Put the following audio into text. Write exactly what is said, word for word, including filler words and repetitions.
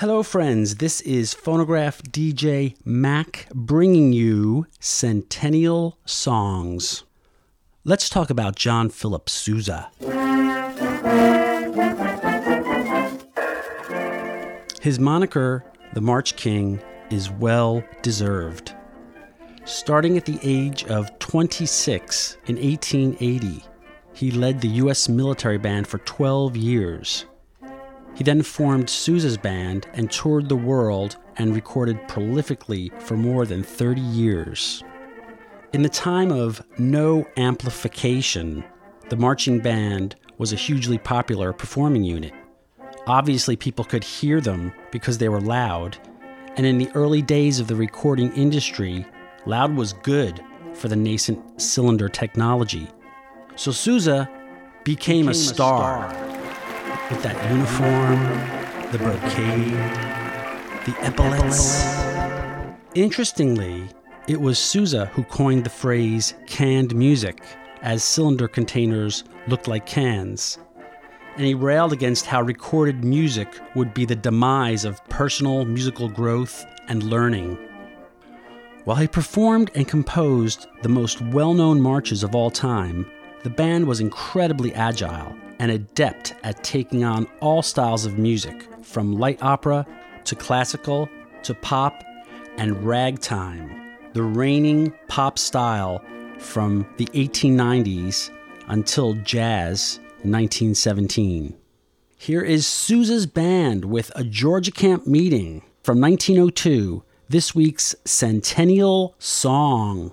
Hello friends, this is Phonograph D J Mack bringing you Centennial Songs. Let's talk about John Philip Sousa. His moniker, the March King, is well deserved. Starting at the age of twenty-six in eighteen eighty, he led the U S military band for twelve years. He then formed Sousa's band and toured the world and recorded prolifically for more than thirty years. In the time of no amplification, the marching band was a hugely popular performing unit. Obviously, people could hear them because they were loud, and in the early days of the recording industry, loud was good for the nascent cylinder technology. So Sousa became, became a star. A star. With that uniform, the brocade, the epaulets. Interestingly, it was Sousa who coined the phrase canned music, as cylinder containers looked like cans. And he railed against how recorded music would be the demise of personal musical growth and learning. While he performed and composed the most well-known marches of all time, the band was incredibly agile and adept at taking on all styles of music, from light opera to classical to pop and ragtime, the reigning pop style from the eighteen nineties until jazz in nineteen seventeen. Here is Sousa's band with A Georgia Camp Meeting from nineteen oh two, this week's Centennial Song.